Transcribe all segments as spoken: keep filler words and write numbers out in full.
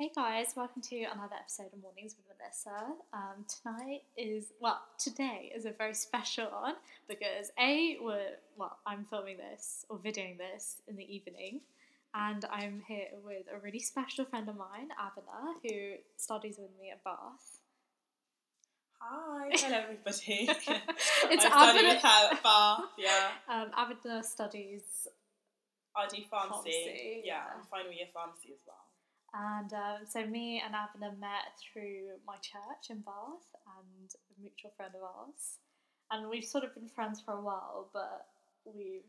Hey guys, welcome to another episode of Mornings with Melissa. Um, tonight is, well, today is a very special one because A, we're, well, I'm filming this or videoing this in the evening, and I'm here with a really special friend of mine, Abena, who studies with me at Bath. Hi, hello everybody. It's I Abena. Study with her at Bath, yeah. Um, Abena studies... I do pharmacy, pharmacy. Yeah, yeah, and final year pharmacy as well. And um, so me and Abena met through my church in Bath and a mutual friend of ours. And we've sort of been friends for a while, but we've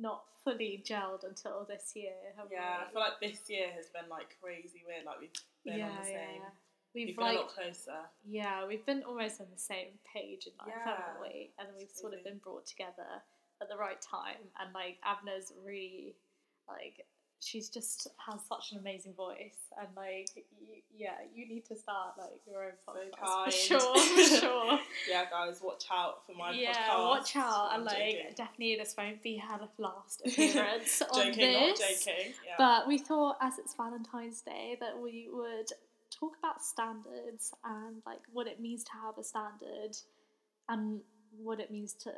not fully gelled until this year, have yeah, we? Yeah, I feel like this year has been like crazy weird, like we've been yeah, on the same. Yeah. We've, we've been like, a lot closer. Yeah, we've been almost on the same page in life, yeah. haven't we? And we've sort of been brought together at the right time. And like Abena's really like... she's just has such an amazing voice, and like you, yeah you need to start like your own podcast, so for sure for sure yeah guys, watch out for my yeah, podcast yeah watch out. I'm and like joking. Definitely this won't be her last appearance on joking, this not joking. Yeah. But we thought, as it's Valentine's Day, that we would talk about standards and like what it means to have a standard and what it means to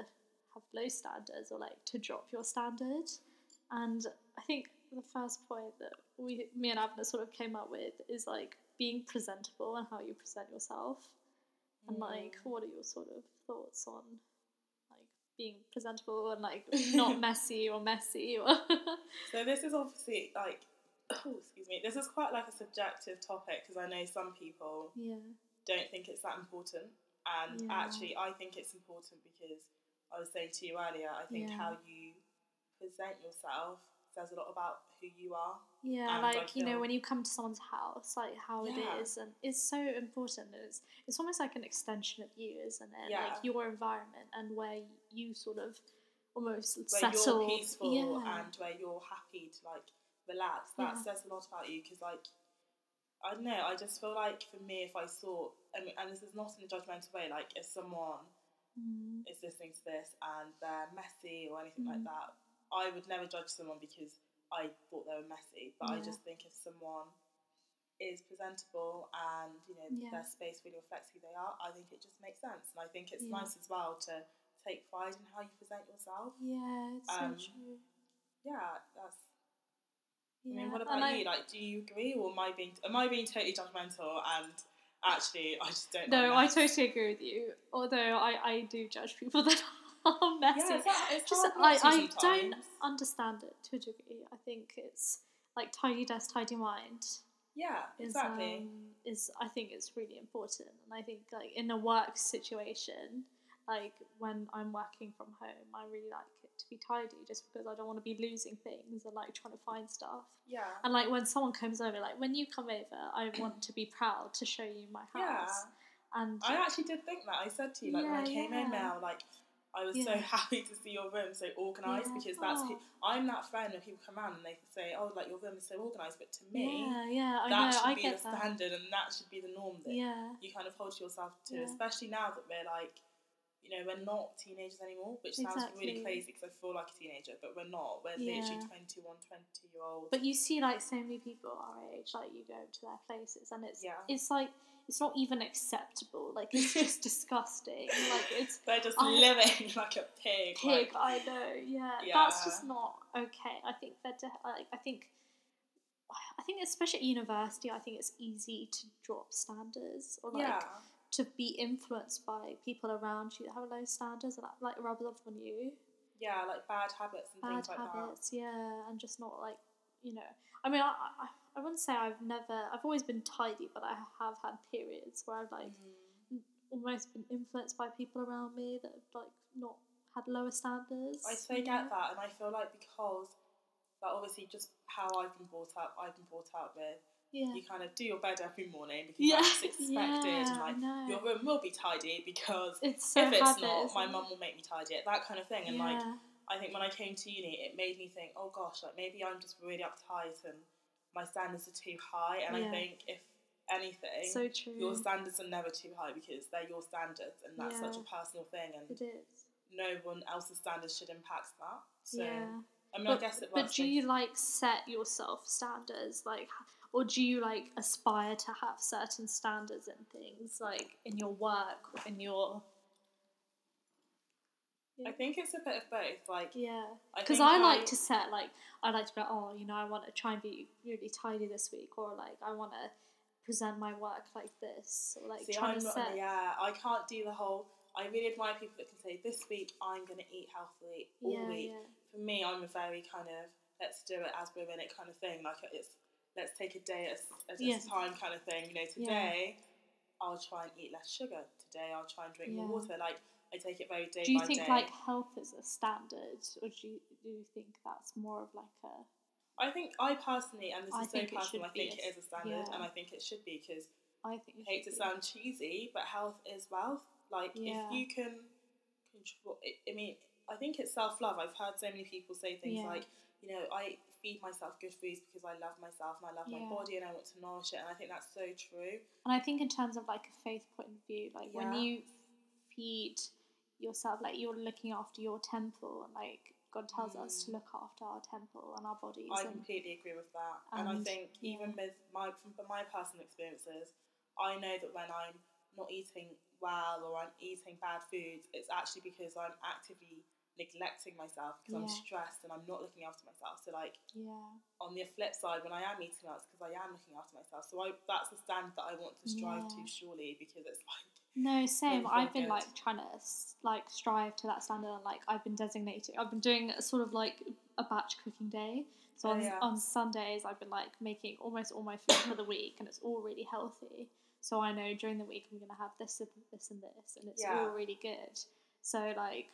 have low standards, or like to drop your standard. And I think the first point that we, me and Abena sort of came up with is like being presentable and how you present yourself. And mm. like, what are your sort of thoughts on like being presentable and like not messy or messy? Or so this is obviously like, oh, excuse me, this is quite like a subjective topic, because I know some people yeah. don't think it's that important. And yeah. actually, I think it's important, because I was saying to you earlier, I think yeah. how you present yourself says a lot about who you are. Yeah, like, like you know, when you come to someone's house, like how yeah. it is, and it's so important. It's it's almost like an extension of you, isn't it? Yeah. Like your environment and where you sort of almost where settle. Where you're peaceful yeah. and where you're happy to like relax. That yeah. says a lot about you, because like, I don't know, I just feel like for me, if I saw, and, and this is not in a judgmental way, like if someone mm. is listening to this and they're messy or anything mm. like that, I would never judge someone because I thought they were messy, but yeah. I just think if someone is presentable and, you know, yeah. their space really reflects who they are, I think it just makes sense. And I think it's yeah. nice as well to take pride in how you present yourself. Yeah, it's um, so true. Yeah, that's... Yeah. I mean, what about like, you? Like, do you agree, or am I being, am I being totally judgmental and... Actually, I just don't know. No, I totally agree with you, although I, I do judge people that are messy. Yeah, it's, it's just, I, I don't understand it to a degree. I think it's like tidy desk, tidy mind. Yeah, is, exactly. Um, is I think it's really important. And I think like in a work situation, like when I'm working from home, I really like it to be tidy, just because I don't want to be losing things and like trying to find stuff. Yeah. And like when someone comes over, like when you come over, I want to be proud to show you my house. Yeah. And I actually did think that. I said to you, like yeah, when I came yeah. in now, like I was yeah. so happy to see your room so organised, yeah. because that's oh. I'm that friend when people come around and they say, oh, like your room is so organised, but to me yeah, yeah, I that know, should I be the that. standard, and that should be the norm that yeah. you kind of hold yourself to, yeah. especially now that we're like, you know, we're not teenagers anymore, which exactly. sounds really crazy because I feel like a teenager, but we're not. We're yeah. literally twenty-one, twenty-year-olds. But you see, like, so many people our age, like, you go to their places, and it's yeah. it's like, it's not even acceptable. Like, it's just disgusting. Like, it's... They're just I, living like a pig. Pig, like, I know, yeah. yeah. That's just not okay. I think they're, de- like, I think... I think especially at university, I think it's easy to drop standards, or, like... Yeah. to be influenced by people around you that have low standards, and like rubble off on you. Yeah, like bad habits and bad things like habits, that. Bad habits, yeah, and just not like, you know. I mean, I, I I wouldn't say I've never, I've always been tidy, but I have had periods where I've like mm. almost been influenced by people around me that have like not had lower standards. I so get know? that, and I feel like because, like obviously just how I've been brought up, I've been brought up with, yeah. you kind of do your bed every morning because yeah. that's expected. Yeah, like no. your room will be tidy because it's so if it's habit, not, my it? mum will make me tidy it. That kind of thing. And yeah. like, I think when I came to uni, it made me think, oh gosh, like maybe I'm just really uptight and my standards are too high. And yeah. I think if anything, so true. your standards are never too high because they're your standards, and that's yeah. such a personal thing. And it is. No one else's standards should impact that. So yeah. I mean, but, I guess it. But do you like set yourself standards, like? or do you like aspire to have certain standards and things like in your work, in your yeah. I think it's a bit of both, like yeah because I, I like I... to set like I like to be like, oh you know I want to try and be really tidy this week, or like I want to present my work like this, or like See, trying I'm to not, set yeah I can't do the whole. I really admire people that can say this week I'm going to eat healthily all yeah, week yeah. For me, I'm a very kind of let's do it as we're in it kind of thing, like it's let's take a day at a, at a yeah. time kind of thing, you know, today yeah. I'll try and eat less sugar, today I'll try and drink yeah. more water, like I take it very day by day. Do you think day. like health is a standard, or do you, do you think that's more of like a I think I personally, and this I is so personal, I think a, it is a standard, yeah. and I think it should be, because I think hate to sound cheesy, but health is wealth. Like, yeah. if you can control, I mean, I think it's self-love. I've heard so many people say things yeah. like, you know, I feed myself good foods because I love myself and I love yeah. my body and I want to nourish it, and I think that's so true. And I think in terms of, like, a faith point of view, like, yeah. when you feed yourself, like, you're looking after your temple, and, like, God tells mm. us to look after our temple and our bodies. I and, completely agree with that. And, and I think yeah. even with my from my personal experiences, I know that when I'm not eating well or I'm eating bad foods, it's actually because I'm actively neglecting myself, because yeah. I'm stressed and I'm not looking after myself. So like yeah. on the flip side, when I am eating out, it's because I am looking after myself. So I, that's the standard that I want to strive yeah. to, surely, because it's like, no, same. I've been, like, trying to, like, strive to that standard, and, like, I've been designating. I've been doing a sort of, like, a batch cooking day. So oh, on, yeah. on Sundays, I've been, like, making almost all my food for the week, and it's all really healthy. So I know during the week I'm going to have this and this and this, and it's yeah. all really good. So, like,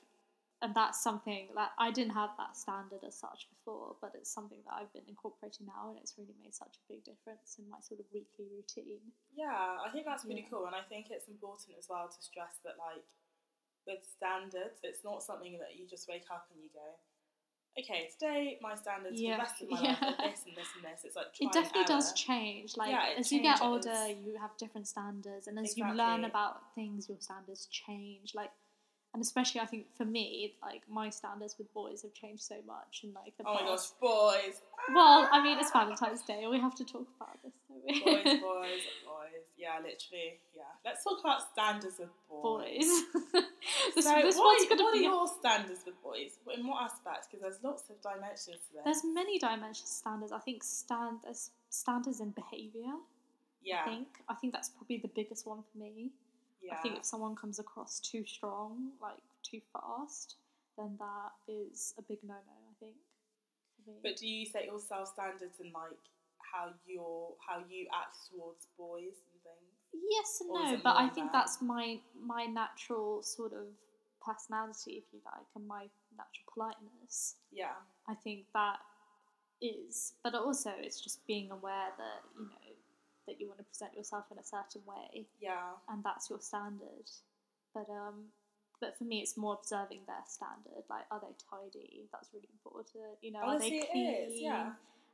and that's something that I didn't have that standard as such before, but it's something that I've been incorporating now, and it's really made such a big difference in my sort of weekly routine. Yeah, I think that's really yeah. cool, and I think it's important as well to stress that, like, with standards, it's not something that you just wake up and you go, okay, today my standards yeah. for the rest of my yeah. life are this and this and this. It's like trying it definitely does change. Like yeah, as changes. You get older, you have different standards, and as exactly. you learn about things, your standards change. Like. And especially, I think, for me, like, my standards with boys have changed so much. And like the Oh, past. My gosh, boys! Well, I mean, it's Valentine's Day. We have to talk about this, don't we? Boys, boys, boys. Yeah, literally, yeah. Let's talk about standards with boys. Boys. this so this what, one's going to be... What are your standards with boys? In what aspect? Because there's lots of dimensions to this. There's many dimensions to standards. I think stand, there's standards in behaviour. Yeah. I think. I think that's probably the biggest one for me. Yeah. I think if someone comes across too strong, like too fast, then that is a big no-no, I think. I mean, but do you set yourself standards in like how you're how you act towards boys and things? Yes and no, but I think that's my my natural sort of personality, if you like, and my natural politeness. Yeah. I think that is, but also it's just being aware that, you know, that you want to present yourself in a certain way, yeah, and that's your standard. But um, but for me, it's more observing their standard. Like, are they tidy? That's really important. You know, honestly, are they clean? Is, yeah.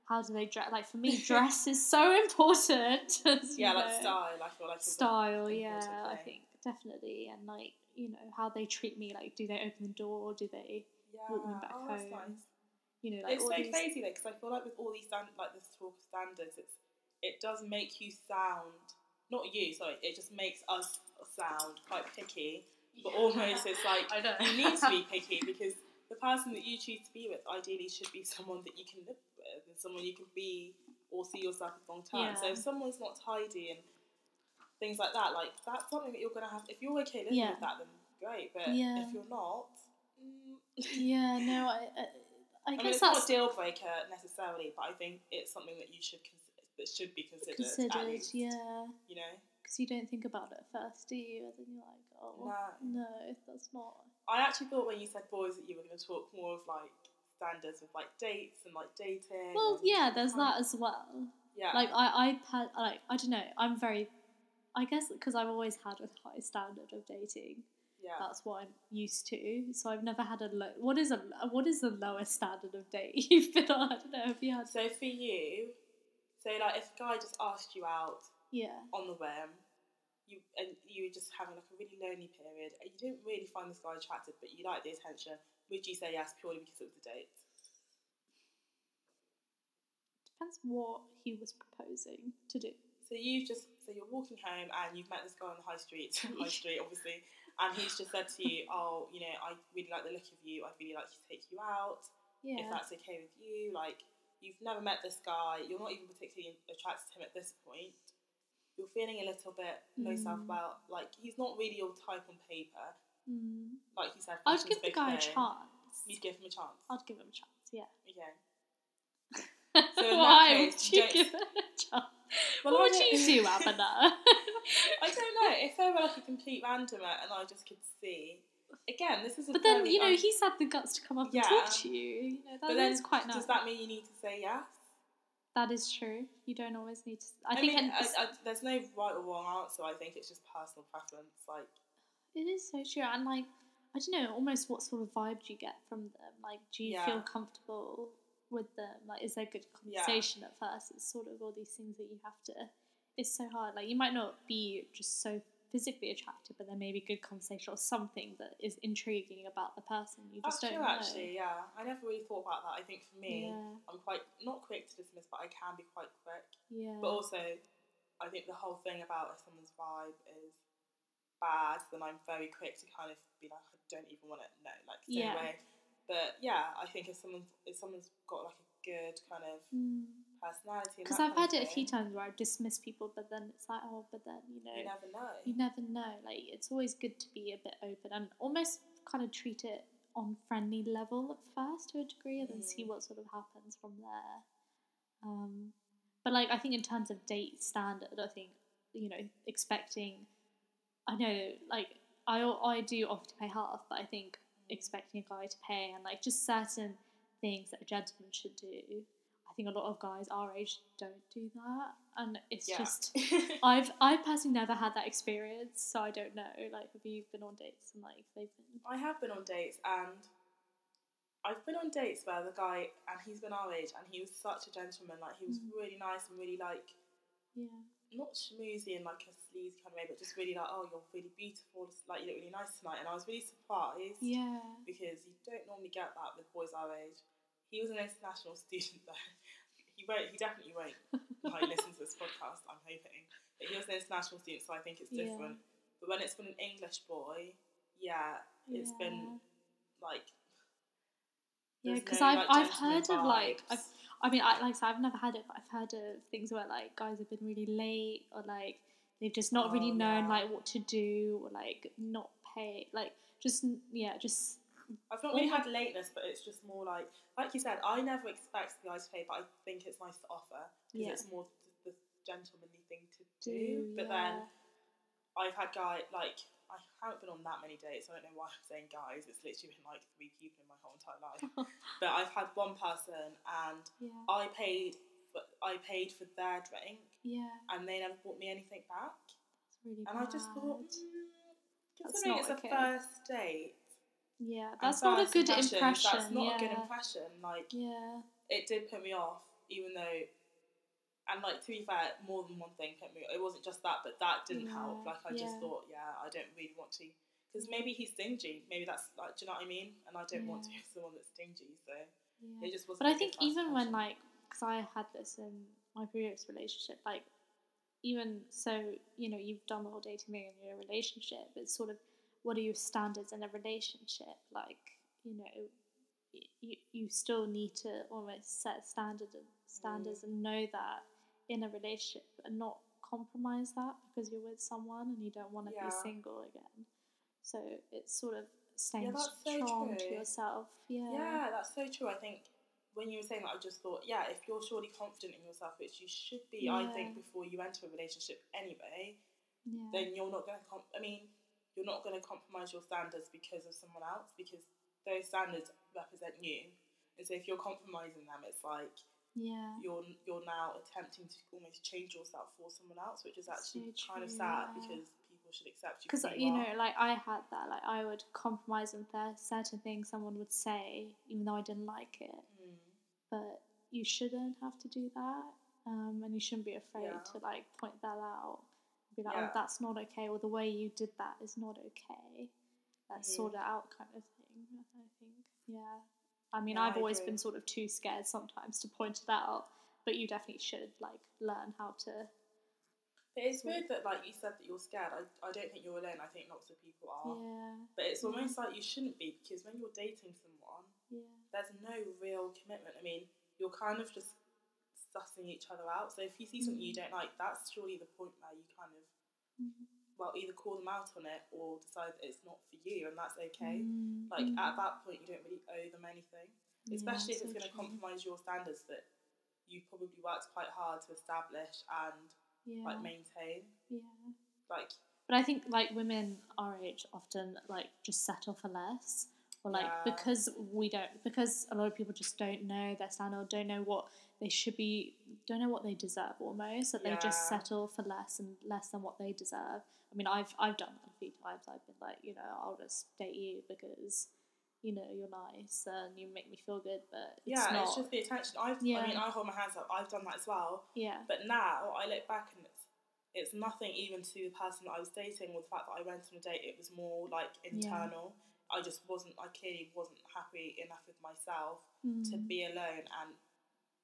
How do they dress? Like for me, dress is so important. yeah, like know. style. Like, I feel like style. Yeah, thing. I think definitely. And like, you know, how they treat me. Like, do they open the door? Do they yeah. walk me back oh, home? Nice. You know, like, it's all so these... crazy though, because I feel like with all these stand- like this talk of standards, it's. It does make you sound, not you, sorry, it just makes us sound quite picky, but yeah. almost it's like, I know. You need to be picky, because the person that you choose to be with ideally should be someone that you can live with, and someone you can be or see yourself a long time. Yeah. So if someone's not tidy and things like that, like, that's something that you're going to have, if you're okay living yeah. with that, then great, but yeah. if you're not... Mm. Yeah, no, I, I, I, I guess mean, it's that's... not a deal breaker necessarily, but I think it's something that you should consider. That should be considered, considered least, yeah. You know, because you don't think about it at first, do you? And then you're like, oh, no. no, that's not. I actually thought when you said boys that you were going to talk more of like standards with like dates and like dating. Well, yeah, there's um, that as well. Yeah, like I, I, like I don't know. I'm very, I guess, because I've always had a high standard of dating. Yeah, that's what I'm used to. So I've never had a low. What is a what is the lowest standard of date you've been on? I don't know if you had. So for you. So, like, if a guy just asked you out yeah. on the whim, you and you were just having, like, a really lonely period, and you didn't really find this guy attractive, but you liked the attention, would you say yes purely because it was a date? That's what he was proposing to do. So you just, so you're walking home and you've met this guy on the high street, high street obviously, and he's just said to you, oh, you know, I really like the look of you, I'd really like to take you out, yeah. if that's okay with you. Like, you've never met this guy, you're not even particularly attracted to him at this point, you're feeling a little bit mm. low self-about, like, he's not really your type on paper. Mm. Like you said, I'd give the guy a chance. You'd give him a chance? I'd give him a chance, yeah. Okay. So why case, would you, you give it a chance? Well, what I would you do, Abena? I don't know. If they were like a complete randomer and I just could see. Again, this is a But then, you know, un- he's had the guts to come up yeah. and talk to you. You know, that then, is quite nice. Does that mean you need to say yes? That is true. You don't always need to. I, I think mean, I, I, there's no right or wrong answer. I think it's just personal preference. Like, it is so true. And, like, I don't know, almost what sort of vibe do you get from them? Like, do you yeah. feel comfortable with them? Like, is there good conversation yeah. at first? It's sort of all these things that you have to, it's so hard. Like, you might not be just so physically attracted, but there may be good conversation or something that is intriguing about the person. You just That's don't true, know. Actually, yeah. I never really thought about that. I think for me, yeah. I'm quite, not quick to dismiss, but I can be quite quick. Yeah. But also, I think the whole thing about if someone's vibe is bad, then I'm very quick to kind of be like, I don't even want to know. Like, stay yeah. away. But yeah, I think if someone's if someone's got like a good kind of mm. personality, because I've had it a few times where I've dismissed people, but then it's like, oh, but then you know, you never know. You never know. Like, it's always good to be a bit open and almost kind of treat it on friendly level at first to a degree, and then mm. see what sort of happens from there. Um, but like, I think in terms of date standard, I think you know, expecting, I know, like I I do offer to pay half, but I think. Expecting a guy to pay and like just certain things that a gentleman should do. I think a lot of guys our age don't do that, and it's yeah. just I've I personally never had that experience, so I don't know. Like, have you been on dates and like they've been? I have been on dates, and I've been on dates where the guy, and he's been our age, and he was such a gentleman. Like, he was mm. really nice and really like yeah. not schmoozy in like a sleazy kind of way, but just really like, oh, you're really beautiful, like you look really nice tonight. And I was really surprised, yeah, because you don't normally get that with boys our age. He was an international student though. He won't. He definitely won't like listen to this podcast. I'm hoping, but he was an international student, so I think it's different. Yeah. But when it's been an English boy, yeah, it's yeah. been like yeah, because no, I've like, I've heard vibes. Of like I've. I mean, I, like I so said, I've never had it, but I've heard of things where, like, guys have been really late or, like, they've just not oh, really known, yeah. like, what to do or, like, not pay. Like, just, yeah, just... I've not really had lateness, but it's just more like... Like you said, I never expect the guy to pay, but I think it's nice to offer because yeah. it's more the gentlemanly thing to do. do but yeah. then I've had guys, like... I haven't been on that many dates, so I don't know why I'm saying guys, it's literally been like three people in my whole entire life. But I've had one person and yeah. I paid for, I paid for their drink yeah. and they never bought me anything back. That's really and bad. I just thought, mm, considering it's okay. a first date. Yeah, that's not a good impression. That's not yeah. a good impression. Like, yeah. it did put me off, even though... And, like, to be fair, more than one thing kept me... It wasn't just that, but that didn't yeah, help. Like, I yeah. just thought, yeah, I don't really want to... Because maybe he's stingy. Maybe that's, like, do you know what I mean? And I don't yeah. want to be someone that's stingy, so... Yeah. It just wasn't... But I think even when, like... Because I had this in my previous relationship, like, even so, you know, you've done the whole dating thing in your relationship, it's sort of, what are your standards in a relationship? Like, you know... You, you still need to almost set standard and standards mm. and know that in a relationship and not compromise that because you're with someone and you don't want to yeah. be single again. So it's sort of staying yeah, strong so to yourself. Yeah. yeah, that's so true. I think when you were saying that, I just thought, yeah, if you're surely confident in yourself, which you should be, yeah. I think, before you enter a relationship anyway, yeah. then you're not going to, comp- I mean, you're not going to compromise your standards because of someone else because those standards represent you, and so if you're compromising them, it's like yeah, you're you're now attempting to almost change yourself for someone else, which is actually so kind true, of sad yeah. because people should accept you. Because you, you know, like I had that, like I would compromise on certain things someone would say, even though I didn't like it. Mm. But you shouldn't have to do that, um, and you shouldn't be afraid yeah. to like point that out. Be like, yeah. oh, that's not okay, or the way you did that is not okay. Let's mm. sort it out, kind of thing. I think yeah I mean yeah, I've always been sort of too scared sometimes to point it out but you definitely should like learn how to. But it's weird that, like you said, that you're scared. I, I don't think you're alone. I think lots of people are. Yeah. But it's almost yeah. like you shouldn't be, because when you're dating someone, yeah. there's no real commitment. I mean, you're kind of just sussing each other out. So if you see something mm-hmm. you don't like, that's surely the point where you kind of, mm-hmm. well, either call them out on it or decide that it's not for you, and that's okay. Mm-hmm. Like, at that point, you don't really owe them anything, especially yeah, if it's so going to compromise your standards that you probably worked quite hard to establish and... Yeah. Like maintain. Yeah. Like. But I think like women our age often like just settle for less, or like yeah. because we don't because a lot of people just don't know their standard, or don't know what they should be, don't know what they deserve almost. That yeah. they just settle for less and less than what they deserve. I mean, I've I've done that a few times. I've been like, you know, I'll just date you because, you know, you're nice and you make me feel good, but it's yeah, not. It's just the attention. I've, yeah. I mean, I hold my hands up. I've done that as well. Yeah. But now I look back and it's it's nothing even to the person that I was dating, or the fact that I went on a date. It was more like internal. Yeah. I just wasn't, I clearly wasn't happy enough with myself mm. to be alone and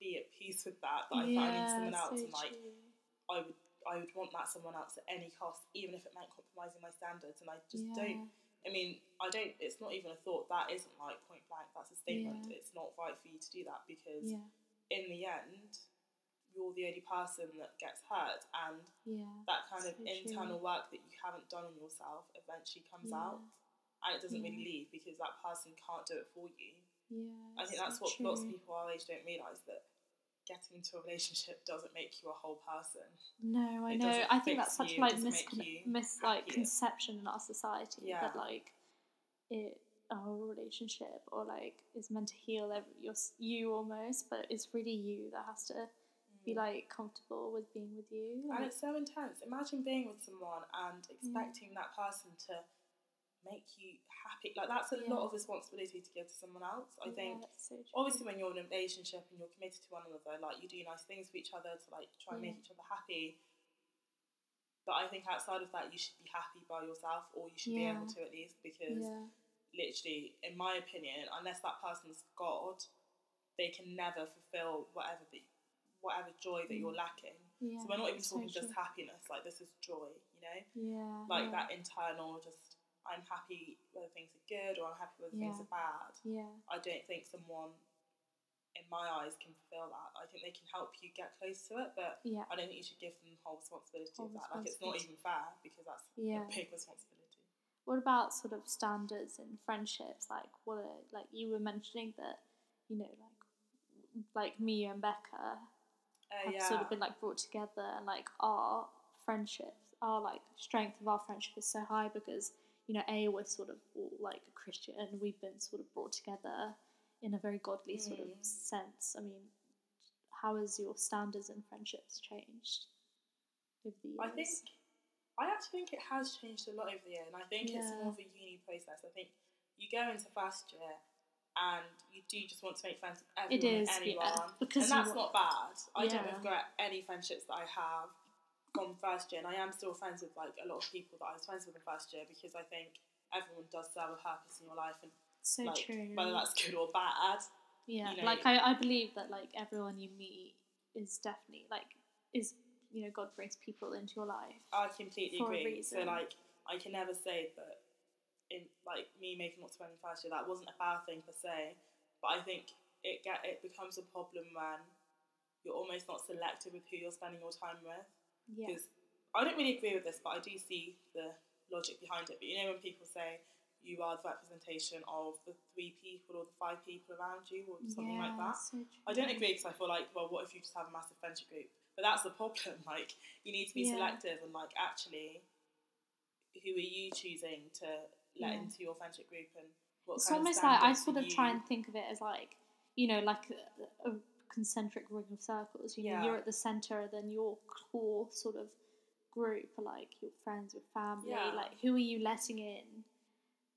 be at peace with that, that I yeah, found in someone else. So and like, true. I would I would want that someone else at any cost, even if it meant compromising my standards. And I just yeah. don't, I mean, I don't, it's not even a thought. That isn't like point blank, that's a statement. Yeah. It's not right for you to do that, because yeah. in the end, you're the only person that gets hurt, and yeah, that kind of so internal true. work that you haven't done on yourself eventually comes yeah. out, and it doesn't yeah. really leave, because that person can't do it for you. Yeah, I think that's so what true. lots of people our age don't realise, that getting into a relationship doesn't make you a whole person. No, I it know. I think that's such you, like misconception mis- like conception in our society yeah. that like it a whole relationship or like is meant to heal every, your you almost, but it's really you that has to mm. be like comfortable with being with you. Like, and it's so intense. Imagine being with someone and expecting mm. that person to make you happy. Like, that's a yeah. lot of responsibility to give to someone else. I yeah, think so obviously when you're in a relationship and you're committed to one another, like, you do nice things for each other to like try and yeah. make each other happy, but I think outside of that you should be happy by yourself, or you should yeah. be able to at least, because yeah. literally in my opinion, unless that person's God, they can never fulfill whatever the whatever joy that mm. you're lacking. Yeah, so we're not even talking so just happiness, like this is joy, you know, yeah like yeah. that internal just I'm happy whether things are good or I'm happy whether yeah. things are bad. Yeah. I don't think someone, in my eyes, can fulfill that. I think they can help you get close to it, but yeah. I don't think you should give them the whole responsibility whole of that. Responsibility. Like, it's not even fair, because that's yeah. a big responsibility. What about sort of standards in friendships? Like, what are, like you were mentioning that, you know, like like me and Becca uh, have yeah. sort of been like brought together, and like our friendships, our like strength of our friendship is so high because, you know, A, we're sort of all like a Christian, and we've been sort of brought together in a very godly mm. sort of sense. I mean, how has your standards and friendships changed over the years? I think, I actually think it has changed a lot over the year, and I think yeah. it's more of a uni process. I think you go into first year and you do just want to make friends with everyone, it is, anyone, yeah, because and that's not bad. I yeah. don't regret any friendships that I have gone first year, and I am still friends with like a lot of people that I was friends with in first year, because I think everyone does serve a purpose in your life, and so like, true. whether that's good or bad. Yeah, you know, like I, I believe that like everyone you meet is definitely like is you know God brings people into your life. I completely for agree. A reason. So like I can never say that in like me making lots of friends in first year that wasn't a bad thing per se, but I think it get it becomes a problem when you're almost not selective with who you're spending your time with. Because yeah. I don't really agree with this, but I do see the logic behind it. But you know when people say you are the representation of the three people or the five people around you or something yeah, like that. So I don't agree, because I feel like, well, what if you just have a massive friendship group? But that's the problem. Like, you need to be yeah. selective and, like, actually, who are you choosing to let yeah. into your friendship group, and what it's kind of standards. It's almost like I sort of you... try and think of it as, like, you know, like a... a concentric ring of circles, you know, yeah. you're at the centre, then your core sort of group are like your friends, your family, yeah. like who are you letting in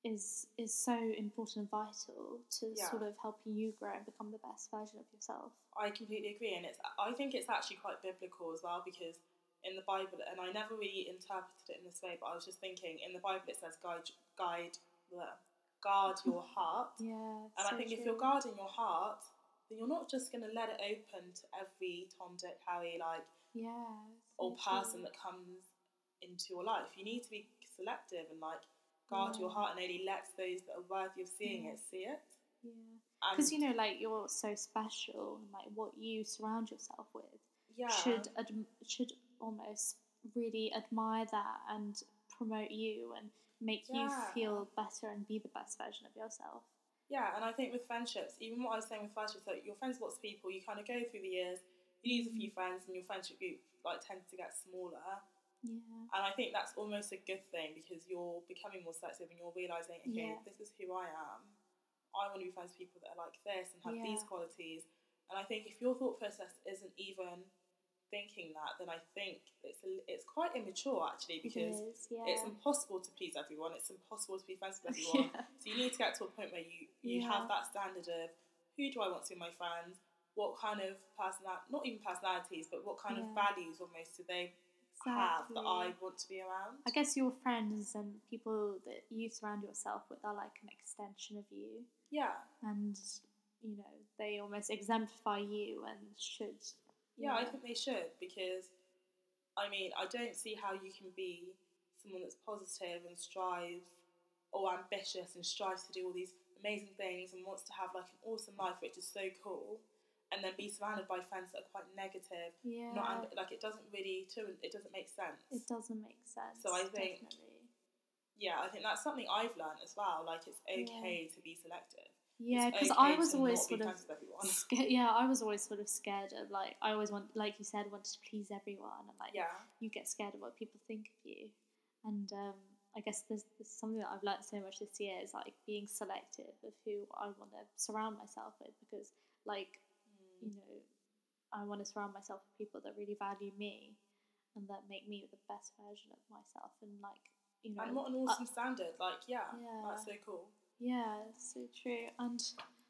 is is so important and vital to yeah. sort of helping you grow and become the best version of yourself. I completely agree, and it's I think it's actually quite biblical as well, because in the Bible, and I never really interpreted it in this way, but I was just thinking, in the Bible it says guide, guide, guard your heart, yeah, and so I think true. if you're guarding your heart, then you're not just going to let it open to every Tom, Dick, Harry, like, yeah, or person true. that comes into your life. You need to be selective and, like, guard yeah. your heart and only let those that are worthy of seeing yeah. it see it. Yeah. Because, you know, like, you're so special, and, like, what you surround yourself with yeah. should ad- should almost really admire that and promote you and make yeah. you feel better and be the best version of yourself. Yeah, and I think with friendships, even what I was saying with friendships, like, your friends watch people, you kind of go through the years, you lose a few friends, and your friendship group, like, tends to get smaller. Yeah. And I think that's almost a good thing, because you're becoming more selective and you're realising, okay, yeah. this is who I am. I want to be friends with people that are like this and have yeah. these qualities. And I think if your thought process isn't even thinking that, then I think it's a, it's quite immature, actually, because it is, yeah. it's impossible to please everyone. It's impossible to be friends with everyone. yeah. So you need to get to a point where you, you yeah. have that standard of, who do I want to be my friends? What kind of personality, not even personalities, but what kind yeah. of values almost do they exactly. have that I want to be around? I guess your friends and people that you surround yourself with are like an extension of you. Yeah. And, you know, they almost exemplify you and should. Yeah, yeah, I think they should, because, I mean, I don't see how you can be someone that's positive and strives, or ambitious and strives to do all these amazing things and wants to have, like, an awesome life, which is so cool, and then be surrounded by friends that are quite negative. Yeah. Not amb- like, it doesn't really, too, it doesn't make sense. It doesn't make sense, So I think... Definitely. Yeah, I think that's something I've learned as well. Like, it's okay yeah. to be selective. Yeah, because okay I was always sort of sca- yeah, I was always sort of scared of, like, I always want, like you said, wanted to please everyone, and like yeah. you get scared of what people think of you. And um, I guess there's, there's something that I've learned so much this year is, like, being selective of who I want to surround myself with, because, like, mm. you know, I want to surround myself with people that really value me and that make me the best version of myself, and, like. You know, and what an awesome uh, standard, like, yeah, yeah, that's so cool. Yeah, it's so true. And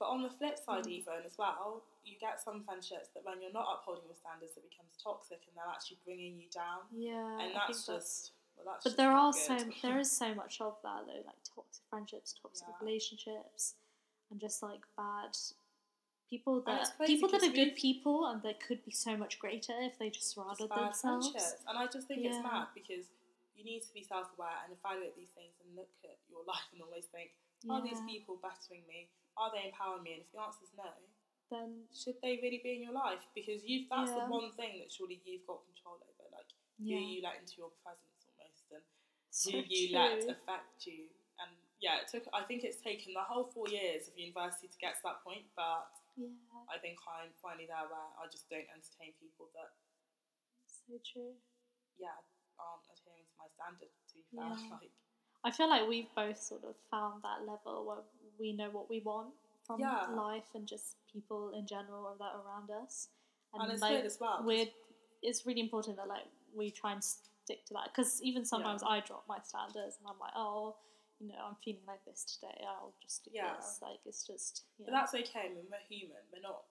But on the flip side mm. even as well, you get some friendships that when you're not upholding your standards, it becomes toxic and they're actually bringing you down. Yeah. And that's just, that's, well, that's But just there are good. so, there is so much of that, though, like toxic friendships, toxic yeah. relationships, and just, like, bad people that people that are good people and that could be so much greater if they just surrounded just themselves. Friendships. And I just think yeah. it's mad, because you need to be self-aware and evaluate these things and look at your life and always think, are yeah. these people bettering me? Are they empowering me? And if the answer is no, then should they really be in your life? Because you've that's yeah. the one thing that surely you've got control over, like yeah. who you let into your presence almost, and so who you true. let affect you. And yeah, it took. I think it's taken the whole four years of university to get to that point, but yeah. I think I'm finally there where I just don't entertain people that... So true. Yeah, aren't adhering to my standard, to be fair. Yeah. Like, I feel like we've both sort of found that level where we know what we want from yeah. life and just people in general or that around us. And, and it's like, good as well. We're, it's really important that, like, we try and stick to that, because even sometimes yeah. I drop my standards and I'm like, oh, you know, I'm feeling like this today, I'll just do yeah. this. Like, it's just... You know. But that's okay, I mean, we're human, we're not...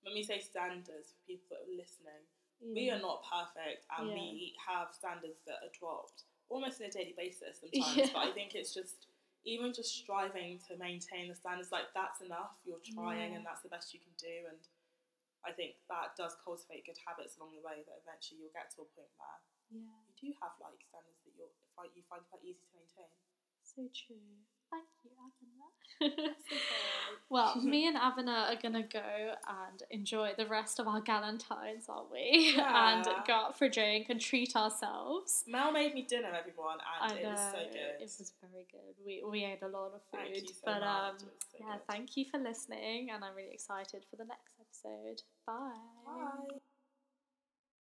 When we say standards for people that are listening, yeah. we are not perfect, and yeah. we have standards that are dropped almost on a daily basis sometimes, yeah. but I think it's just even just striving to maintain the standards, like, that's enough, you're trying yeah. and that's the best you can do. And I think that does cultivate good habits along the way, that eventually you'll get to a point where yeah. you do have, like, standards that you're, you find quite easy to maintain. So true. Thank you, Abena. Okay. Well, me and Abena are going to go and enjoy the rest of our galantines, aren't we? Yeah. And go out for a drink and treat ourselves. Mel made me dinner, everyone, and I it know, was so good. It was very good. We we ate a lot of food. Thank you so but, much. Um, so yeah, good. Thank you for listening, and I'm really excited for the next episode. Bye. Bye.